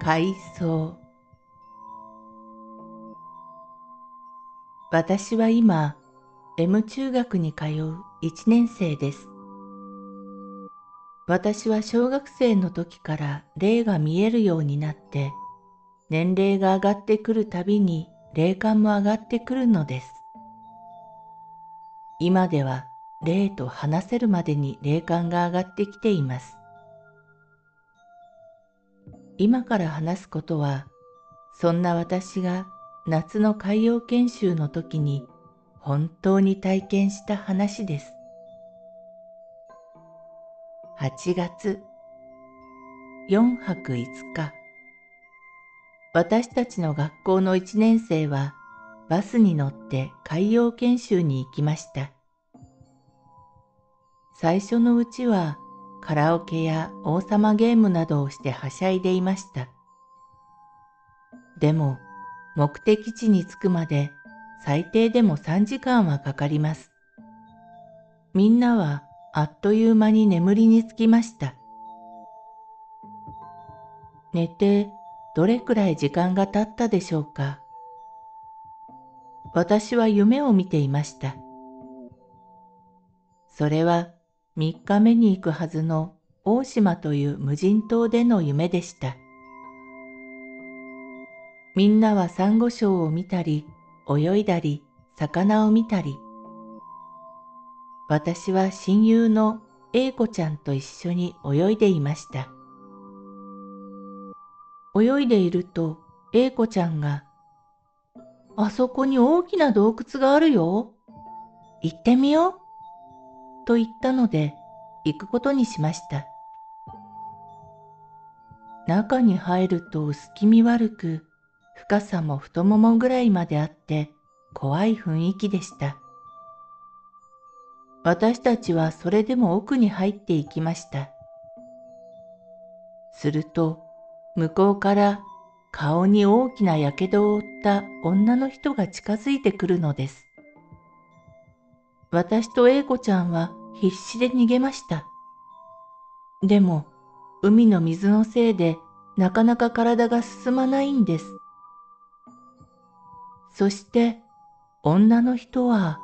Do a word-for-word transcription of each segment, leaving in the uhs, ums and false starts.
海藻。私は今 M 中学に通ういちねん生です。私は小学生の時から霊が見えるようになって、年齢が上がってくるたびに霊感も上がってくるのです。今では霊と話せるまでに霊感が上がってきています。今から話すことは、そんな私が夏の海洋研修の時に本当に体験した話です。はちがつよんはくいつか、私たちの学校のいちねん生はバスに乗って海洋研修に行きました。最初のうちはカラオケや王様ゲームなどをしてはしゃいでいました。でも、目的地に着くまで最低でもさんじかんはかかります。みんなはあっという間に眠りにつきました。寝てどれくらい時間が経ったでしょうか。私は夢を見ていました。それは、みっかめに行くはずの大島という無人島での夢でした。みんなはサンゴ礁を見たり、泳いだり、魚を見たり。私は親友の英子ちゃんと一緒に泳いでいました。泳いでいると英子ちゃんが、あそこに大きな洞窟があるよ。行ってみよう。と言ったので行くことにしました。中に入ると薄気味悪く、深さも太ももぐらいまであって怖い雰囲気でした。私たちはそれでも奥に入っていきました。すると向こうから顔に大きなやけどを負った女の人が近づいてくるのです。私と英子ちゃんは必死で逃げました。でも、海の水のせいでなかなか体が進まないんです。そして、女の人は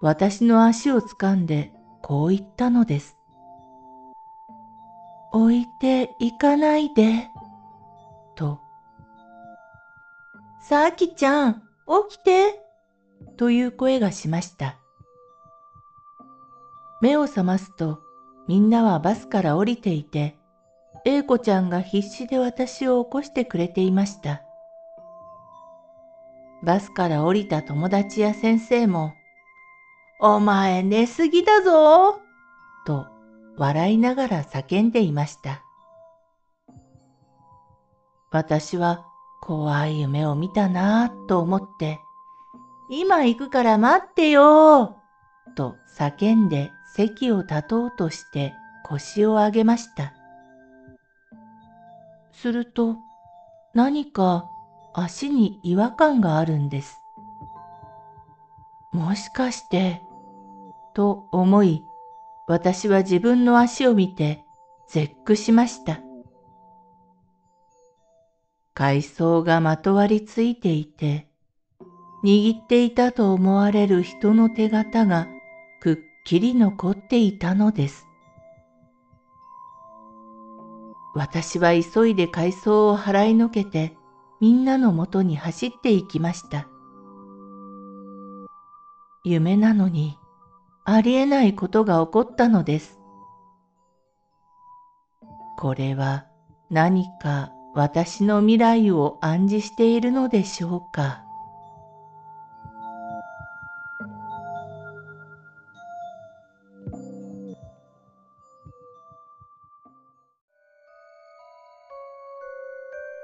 私の足を掴んでこう言ったのです。置いていかないで、と。さあきちゃん、起きて、という声がしました。目を覚ますと、みんなはバスから降りていて、英子ちゃんが必死で私を起こしてくれていました。バスから降りた友達や先生も、お前寝すぎだぞ!と笑いながら叫んでいました。私は怖い夢を見たなぁと思って、今行くから待ってよ!と叫んで、席を立とうとして腰を上げました。すると何か足に違和感があるんです。もしかして、と思い、私は自分の足を見て絶句しました。海藻がまとわりついていて、握っていたと思われる人の手形がくっきり残っていたのです。私は急いで海藻を払いのけて、みんなのもとに走っていきました。夢なのに、ありえないことが起こったのです。これは何か私の未来を暗示しているのでしょうか。